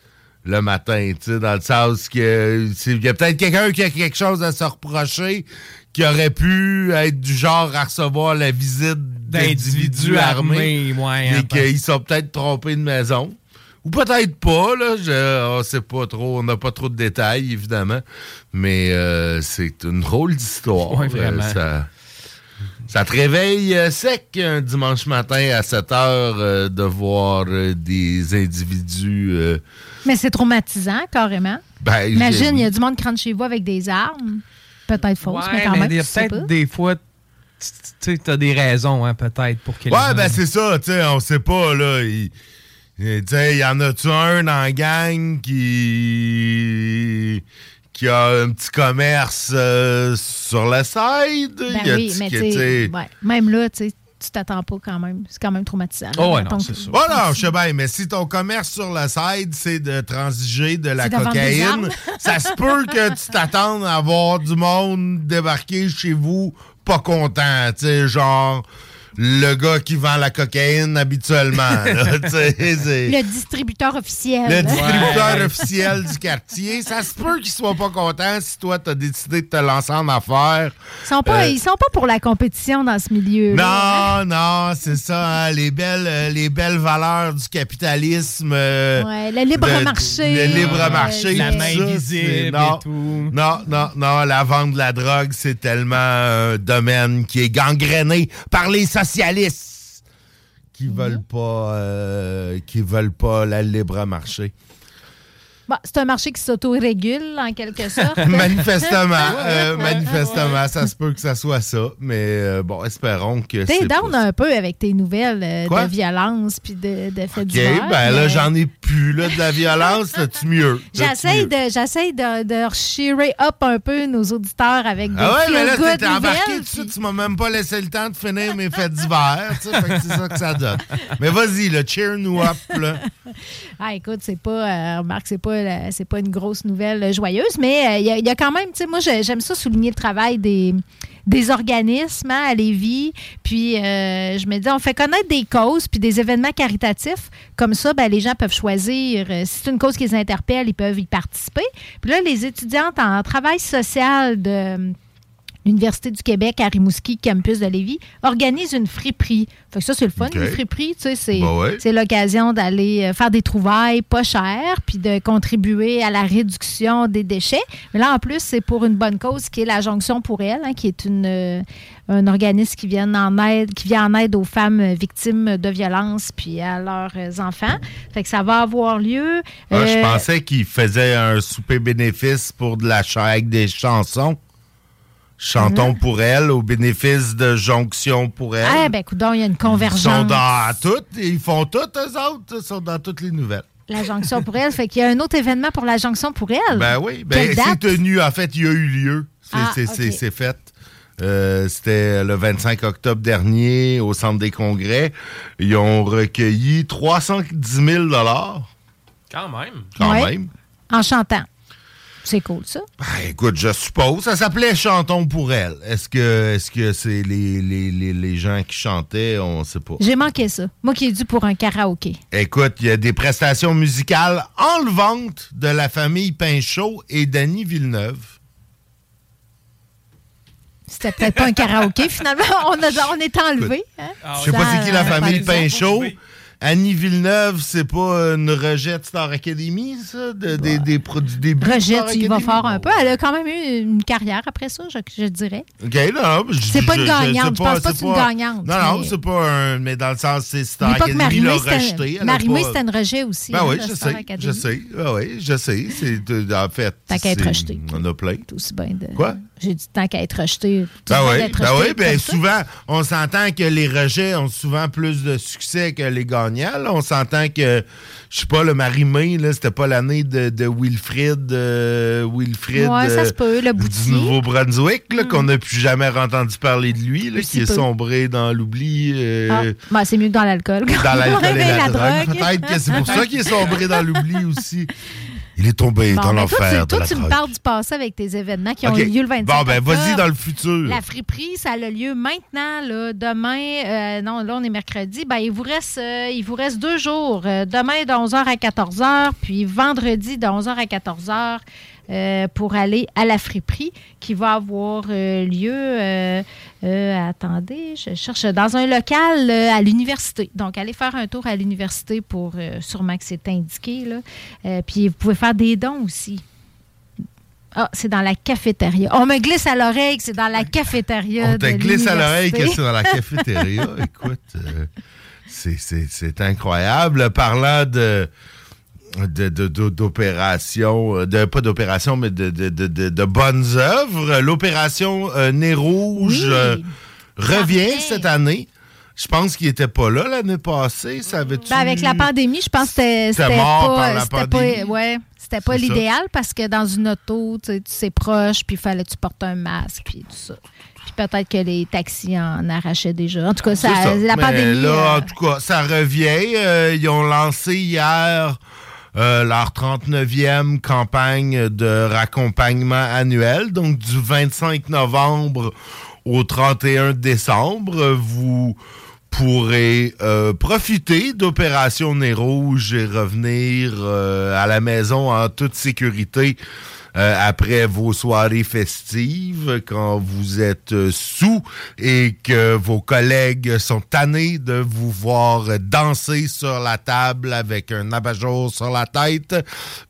le matin, tu sais, dans le sens que il y a peut-être quelqu'un qui a quelque chose à se reprocher, qui aurait pu être du genre à recevoir la visite d'individus armés, armés ouais, et qu'ils sont peut-être trompés de maison. Ou peut-être pas, là, je, on sait pas trop, on n'a pas trop de détails, évidemment, mais euh, c'est une drôle d'histoire. Oui, vraiment. Euh, ça, ça te réveille euh, sec un dimanche matin à sept heures euh, de voir euh, des individus... Euh, mais c'est traumatisant, carrément. Ben, imagine, il y a du monde qui rentre chez vous avec des armes, peut-être fausses, ouais, mais quand même, mais tu sais pas. Peut-être des fois... Tu sais, t'as des raisons, hein, peut-être, pour quelqu'un... Ouais, ben c'est ça, tu sais, on sait pas, là... Il... Tu sais, il y en a-tu un dans la gang qui... qui a un petit commerce euh, sur le side? Ben y a oui, mais tu sais... Ouais. Même là, tu sais, tu t'attends pas quand même. C'est quand même traumatisant. Oh ouais, non, c'est sûr. Oh non, je sais bien, mais si ton commerce sur le side, c'est de transiger de la c'est cocaïne, ça se peut que tu t'attendes à voir du monde débarquer chez vous pas content, tu sais, genre... Le gars qui vend la cocaïne habituellement. Là, t'sais, c'est... Le distributeur officiel. Le distributeur ouais. officiel du quartier. Ça se peut qu'ils soient pas contents si toi, t'as décidé de te lancer en affaires. Ils sont pas, euh... ils sont pas pour la compétition dans ce milieu. Non, non, c'est ça. Hein, les, belles, les belles valeurs du capitalisme. Euh, ouais, le libre de, marché. Le libre marché. Euh, la main invisible non, et tout. Non, non, non. La vente de la drogue, c'est tellement un domaine qui est gangréné par les socialistes qui veulent pas euh, qui veulent pas la libre marché. Bon, c'est un marché qui s'autorégule en quelque sorte. manifestement, euh, manifestement, ouais. Ça se peut que ça soit ça, mais euh, bon, espérons que t'es c'est down un peu avec tes nouvelles euh, de violence puis de, de faits divers. OK, ben mais... là j'en ai plus là de la violence, c'est mieux. J'essaie de j'essaie de, de cheerer up un peu nos auditeurs avec des ah ouais, mais là t'es embarqué dessus, puis... tu m'as même pas laissé le temps de finir mes faits divers, tu sais, fait que c'est ça que ça donne. Mais vas-y, le cheer nous up là. Ah écoute, c'est pas euh, remarque, c'est pas c'est pas une grosse nouvelle joyeuse, mais il euh, y, y a quand même, tu sais, moi, j'aime ça souligner le travail des, des organismes hein, à Lévis, puis euh, je me dis, on fait connaître des causes puis des événements caritatifs, comme ça, ben, les gens peuvent choisir, euh, si c'est une cause qui les interpelle, ils peuvent y participer. Puis là, les étudiantes en travail social de... l'Université du Québec à Rimouski, campus de Lévis, organise une friperie. Fait que ça, c'est le fun, okay. Une friperie, tu sais, c'est, ben ouais. c'est l'occasion d'aller faire des trouvailles pas chères, puis de contribuer à la réduction des déchets. Mais là, en plus, c'est pour une bonne cause qui est la Jonction pour elle, hein, qui est une... Euh, un organisme qui vient en aide, qui vient en aide aux femmes victimes de violences puis à leurs enfants. Fait que ça va avoir lieu. Ah, euh, je pensais qu'ils faisaient un souper bénéfice pour de la chair avec des chansons. Chantons mmh. pour elle, au bénéfice de Jonction pour elle. Ah, ben, coudonc, il y a une convergence. Ils sont dans toutes, ils font toutes, eux autres, ils sont dans toutes les nouvelles. La Jonction pour elle, fait qu'il y a un autre événement pour la Jonction pour elle. Ben oui, ben, c'est tenu, en fait, il y a eu lieu. C'est, ah, c'est, okay. c'est, c'est fait. Euh, c'était le vingt-cinq octobre dernier, au Centre des congrès. Ils ont recueilli trois cent dix mille dollars. Quand même. Quand ouais. même. En chantant. C'est cool, ça? Ben, écoute, je suppose. Ça s'appelait Chantons pour elle. Est-ce que, est-ce que c'est les, les, les, les gens qui chantaient? On ne sait pas. J'ai manqué ça. Moi qui ai dû pour un karaoké. Écoute, il y a des prestations musicales enlevantes de la famille Pinchot et Danny Villeneuve. C'était peut-être pas un karaoké, finalement. On, a, on est enlevé. Hein? Ah, je ne sais pas c'est qui la famille Pinchot. Annie Villeneuve, c'est pas une rejette Star Academy, ça, de, ouais. des, des pro, du début rejette, de Star Academy? Rejette, il va faire un peu. Elle a quand même eu une carrière après ça, je, je dirais. OK, là. Je, c'est pas une gagnante. Je, je, pas, je pense pas que c'est une gagnante. Non, non, mais... c'est pas un... Mais dans le sens, c'est Star Academy Marie-Mé, l'a rejeté. Marie-Mé, c'était un rejet aussi. Ben oui, hein, je, sais, je sais. Ben oui, je sais. C'est, en fait... T'as qu'à être rejeté. On a plein. Tout aussi bien de... Quoi? J'ai du temps qu'à être rejeté. Ben oui, ben oui, ben souvent, on s'entend que les rejets ont souvent plus de succès que les gagnants. Là. On s'entend que, je sais pas, le Marie-May, là, c'était pas l'année de, de Wilfrid, euh, Wilfrid ouais, ça euh, se peut, le du Nouveau-Brunswick, là, mm. qu'on n'a plus jamais entendu parler de lui, là, qui est peu. sombré dans l'oubli. Euh, ah, ben c'est mieux que dans l'alcool. Dans l'alcool et la, la drogue. drogue. Peut-être que c'est pour ça qu'il est sombré dans l'oubli aussi. Il est tombé bon, dans l'enfer. Toi, tu, toi, tu me parles du passé avec tes événements qui okay. ont eu lieu le vingt-cinq Bon, ben, vas-y dans le futur. La friperie, ça a lieu maintenant, là. Demain, euh, non, là, on est mercredi. Ben, il vous reste, euh, il vous reste deux jours. Euh, demain, de onze heures à quatorze heures puis vendredi, de onze heures à quatorze heures euh, pour aller à la friperie qui va avoir euh, lieu, euh, euh, attendez, je cherche, dans un local euh, à l'université. Donc, allez faire un tour à l'université pour euh, sûrement que c'est indiqué, là. Euh, puis, vous pouvez faire des dons aussi. Ah, c'est dans la cafétéria. On me glisse à l'oreille que c'est dans la cafétéria. On te glisse à l'oreille que c'est dans la cafétéria. Écoute, euh, c'est, c'est, c'est incroyable. Parlant de... De, de, de, d'opération, de, pas d'opération, mais de, de, de, de bonnes œuvres. L'opération euh, Nez Rouge oui. euh, revient Parfait. cette année. Je pense qu'il n'était pas là l'année passée. Ça avait ben avec eu... la pandémie, je pense que c'était, c'était, c'était mort pas, par la c'était pandémie. Pas, ouais, c'était pas l'idéal ça. Parce que dans une auto, tu sais, tu sais proche, puis il fallait que tu portes un masque, puis tout ça. Puis peut-être que les taxis en arrachaient déjà. En tout cas, ça, ça. la mais pandémie... Là, euh... en tout cas, ça revient. Euh, ils ont lancé hier... Euh, leur trente-neuvième campagne de raccompagnement annuel, donc du vingt-cinq novembre au trente et un décembre vous pourrez euh, profiter d'Opération Nez Rouge et revenir euh, à la maison en toute sécurité euh, après vos soirées festives, quand vous êtes sous et que vos collègues sont tannés de vous voir danser sur la table avec un abat-jour sur la tête.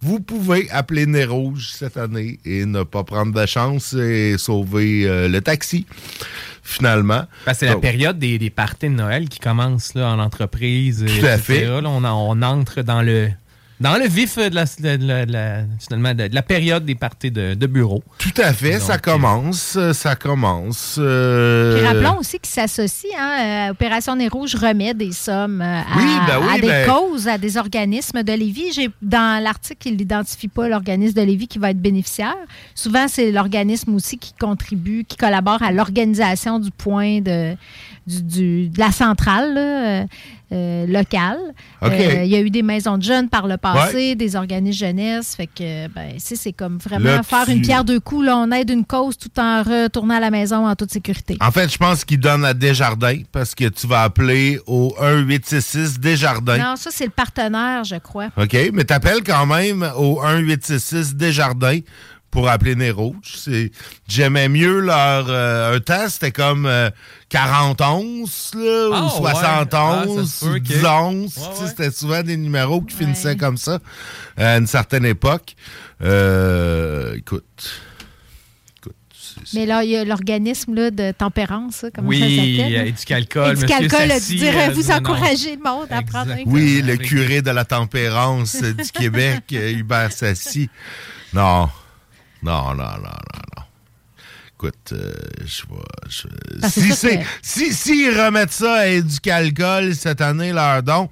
Vous pouvez appeler Nez Rouge cette année et ne pas prendre de chance et sauver euh, le taxi. Finalement. Ben, c'est oh. la période des, des parties de Noël qui commence là, en entreprise. Tout à fait. Là, on, on entre dans le, dans le vif de la, de la, de la, finalement, de la période des parties de, de bureau. Tout à fait. Donc, ça commence. Euh, ça commence. Euh... Puis rappelons aussi qu'ils s'associent. Hein, Opération Nez Rouge remet des sommes à, oui, ben oui, à des ben... causes, à des organismes de Lévis. J'ai, dans l'article, il n'identifie pas l'organisme de Lévis qui va être bénéficiaire. Souvent, c'est l'organisme aussi qui contribue, qui collabore à l'organisation du point de... Du, du, de la centrale là, euh, locale. Okay. Euh, il y a eu des maisons de jeunes par le passé, ouais. des organismes jeunesse. Fait que, ben, c'est, c'est comme vraiment là, faire tu... une pierre deux coups. Là, on aide une cause tout en retournant à la maison en toute sécurité. En fait, je pense qu'ils donnent à Desjardins parce que tu vas appeler au un huit six six Desjardins Non, ça, c'est le partenaire, je crois. OK, mais t'appelles quand même au un huit six six Desjardins pour appeler Nez Rouge. C'est... J'aimais mieux leur... Euh, un temps, c'était comme... Euh, quarante onces là, oh, ou soixante onces ouais. ah, okay. dix onces ouais, ouais. C'était souvent des numéros qui ouais. finissaient comme ça à une certaine époque. Euh, écoute, écoute c'est, c'est... mais là, il y a l'organisme là, de tempérance, hein, comment oui, ça s'appelle? Oui, Éducalcool. Éducalcool a dû dire « Vous encouragez le monde à prendre un » Oui, le curé de la tempérance du Québec, Hubert Sassi. Non, non, non, non, non, non. Écoute, euh, je vois. Je... Ah, c'est si, c'est... Que... si s'ils remettent ça à Éducalcool cette année, leur don,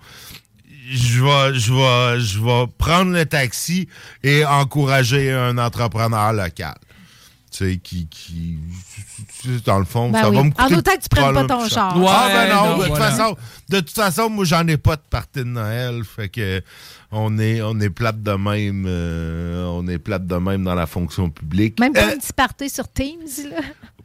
je vais, je vais, je vais prendre le taxi et encourager un entrepreneur local. Tu sais, qui. qui... Dans le fond, ben ça oui. va me coûter. En autant que tu prennes pas ton char. Ouais, ah, ben non, non de, voilà. toute façon, de toute façon, moi, j'en ai pas de partie de Noël. Fait que. On est, on est plate de même euh, on est plate de même dans la fonction publique. Même pas euh, une petite party sur Teams, là.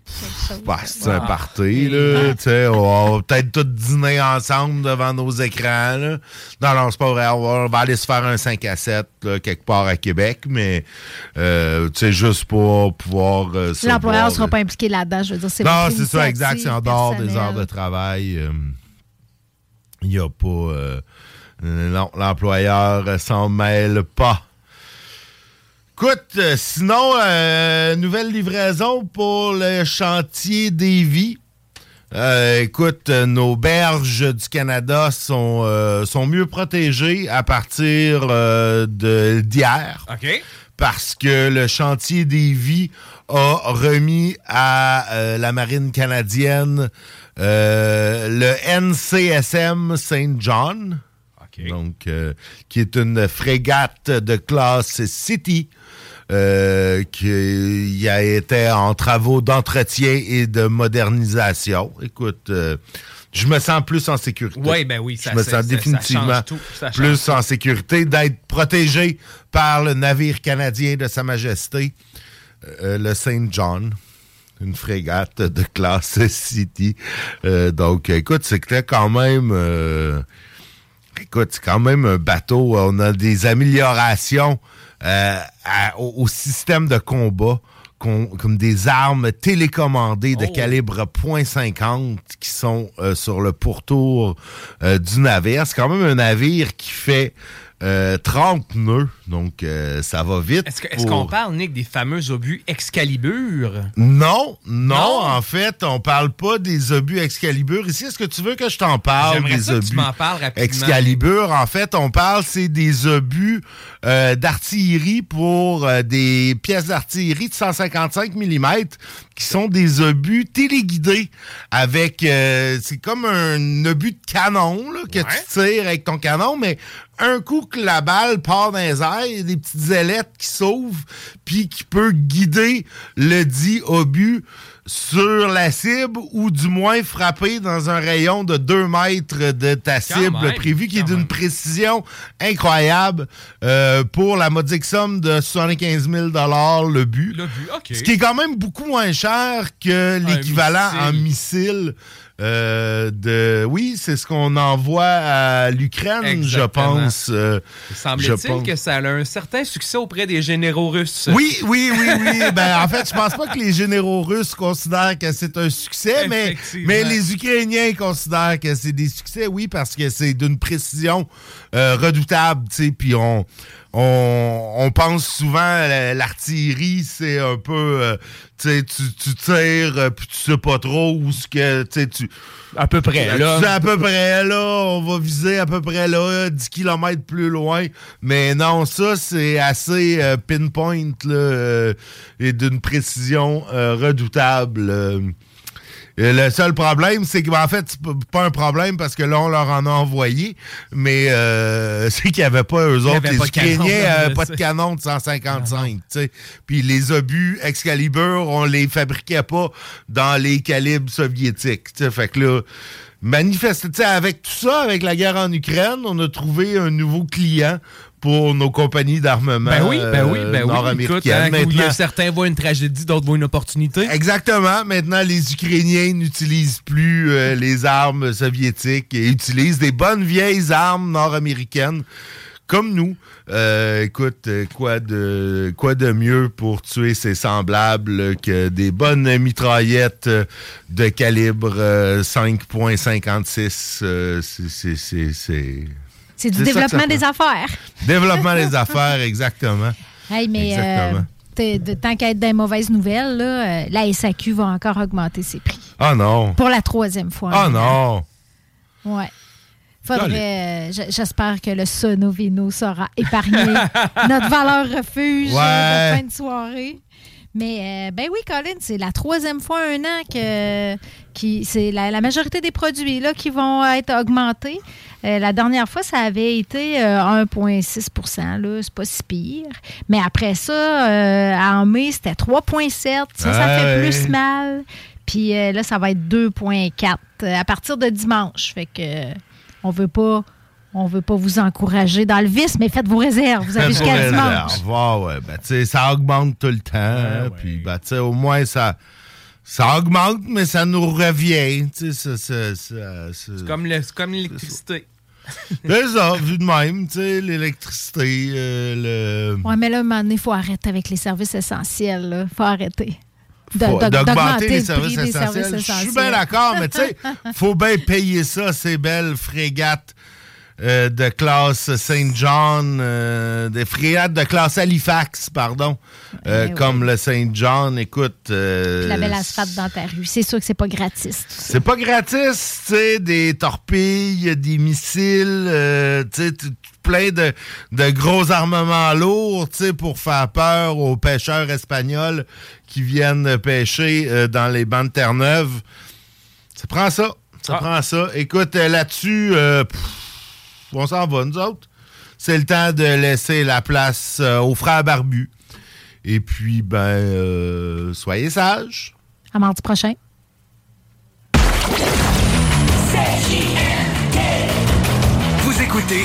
Pff, bah, c'est wow. un party, là. T'sais, on va peut-être tous dîner ensemble devant nos écrans. Là. Non, non, c'est pas vrai. On va, on va aller se faire un cinq à sept là, quelque part à Québec, mais euh, t'sais, juste pour pouvoir... Euh, l'employeur ne sera pas impliqué là-dedans, je veux dire. C'est non, c'est ça, exact. C'est en dehors des heures de travail. Il euh, n'y a pas... Euh, Non, l'employeur s'en mêle pas. Écoute, sinon, euh, nouvelle livraison pour le chantier Davie. Euh, écoute, nos berges du Canada sont, euh, sont mieux protégées à partir euh, de, d'hier. OK. parce que le Chantier Davie a remis à euh, la Marine canadienne euh, le N C S M Saint John, okay. donc euh, qui est une frégate de classe City, euh, qui a été en travaux d'entretien et de modernisation. Écoute... Euh, Je me sens plus en sécurité. Oui, ben oui, ça, je me sens ça, définitivement ça tout, plus tout. En sécurité d'être protégé par le navire canadien de Sa Majesté, euh, le Saint-John, une frégate de classe City. Euh, donc, écoute, c'était quand même, euh, écoute, c'est quand même un bateau. On a des améliorations euh, à, au, au système de combat. Comme des armes télécommandées de oh. calibre point cinquante qui sont euh, sur le pourtour euh, du navire. C'est quand même un navire qui fait euh, trente nœuds, donc euh, ça va vite. Est-ce, que, est-ce pour... qu'on parle, Nick, des fameux obus Excalibur? Non, non, non, en fait, on parle pas des obus Excalibur. Ici, est-ce que tu veux que je t'en parle? J'aimerais des ça obus que tu m'en parles rapidement. Excalibur, en fait, on parle, c'est des obus euh, d'artillerie pour euh, des pièces d'artillerie de cent cinquante-cinq millimètres qui sont des obus téléguidés avec... Euh, c'est comme un obus de canon là, que ouais. tu tires avec ton canon, mais... Un coup que la balle part dans les airs, il y a des petites ailettes qui s'ouvrent puis qui peut guider le dit obus sur la cible ou du moins frapper dans un rayon de deux mètres de ta quand cible même, prévue qui est d'une même. Précision incroyable euh, pour la modique somme de soixante-quinze mille dollars le but. Le but okay. Ce qui est quand même beaucoup moins cher que l'équivalent missile. en missile. Euh, de oui, c'est ce qu'on envoie à l'Ukraine, exactement. je pense. Euh, Semble-t-il je pense... que ça a un certain succès auprès des généraux russes. Oui, oui, oui, oui. ben, en fait, je pense pas que les généraux russes considèrent que c'est un succès, mais, mais les Ukrainiens considèrent que c'est des succès, oui, parce que c'est d'une précision euh, redoutable, tu sais, puis on... On, on pense souvent à l'artillerie, c'est un peu, euh, tu, tu tires, puis tu sais pas trop où ce que, tu à peu près là, tu sais à peu près là, on va viser à peu près là, dix kilomètres plus loin, mais non, ça c'est assez euh, pinpoint là, euh, et d'une précision euh, redoutable. Euh. Le seul problème, c'est qu'en fait, c'est pas un problème parce que là, on leur en a envoyé, mais euh, c'est qu'il n'y avait pas eux autres. Les Ukrainiens n'avaient pas de canon de cent cinquante-cinq. Puis les obus Excalibur, on les fabriquait pas dans les calibres soviétiques. T'sais. Fait que là, manifeste, avec tout ça, avec la guerre en Ukraine, on a trouvé un nouveau client pour nos compagnies d'armement ben oui, ben oui, ben euh, nord-américaines. Oui. Écoute, hein, certains voient une tragédie, d'autres voient une opportunité. Exactement. Maintenant, les Ukrainiens n'utilisent plus euh, les armes soviétiques et utilisent des bonnes vieilles armes nord-américaines comme nous. Euh, écoute, quoi de quoi de mieux pour tuer ses semblables que des bonnes mitraillettes de calibre euh, cinq virgule cinquante-six. Euh, c'est... c'est, c'est, c'est... C'est du c'est développement des affaires. Développement des affaires, exactement. Hey, mais exactement. Euh, de, tant qu'à être dans les mauvaises nouvelles, là, euh, la S A Q va encore augmenter ses prix. Ah non! Pour la troisième fois. Ah non! Oui. Faudrait, euh, j'espère que le Sonovino saura épargner notre valeur refuge ouais. de fin de soirée. Mais, euh, ben oui, Colin, c'est la troisième fois en un an que qui, c'est la, la majorité des produits là, qui vont être augmentés. Euh, la dernière fois, ça avait été euh, un virgule six pour cent. Là, c'est pas si pire. Mais après ça, euh, en mai, c'était trois virgule sept. Ça, ah, ça fait ouais. plus mal. Puis euh, là, ça va être deux virgule quatre à partir de dimanche. Fait que euh, on veut pas... On veut pas vous encourager dans le vice, mais faites vos réserves. Vous avez faites jusqu'à dimanche. Wow, ouais, ben, t'sais, ça augmente tout le temps. Ouais, ouais. Puis, ben, t'sais, au moins, ça, ça augmente, mais ça nous revient. T'sais, ça, ça, ça, ça, c'est comme, le, c'est comme l'électricité. C'est ça, vu de même. T'sais, l'électricité. Euh, le... Oui, mais là, à un moment donné, il faut arrêter avec les services essentiels. Il faut arrêter. De, faut, d'augmenter, d'augmenter les services essentiels. Services essentiels. Je suis bien d'accord, mais tu sais, faut bien payer ça, ces belles frégates euh, de classe Saint-John, euh, des fréates de classe Halifax, pardon, euh, eh comme oui. le Saint-John, écoute... Euh, la belle asphalte dans ta rue, c'est sûr que c'est pas gratis. C'est pas gratis, tu sais, des torpilles, des missiles, euh, tu sais... plein de, de gros armements lourds, tu sais, pour faire peur aux pêcheurs espagnols qui viennent pêcher euh, dans les bancs de Terre-Neuve. Ça prend ça. Ça ah. prend ça. Écoute, là-dessus, euh, pff, on s'en va, nous autres. C'est le temps de laisser la place euh, aux frères barbus. Et puis, ben, euh, soyez sages. À mardi prochain. Vous écoutez...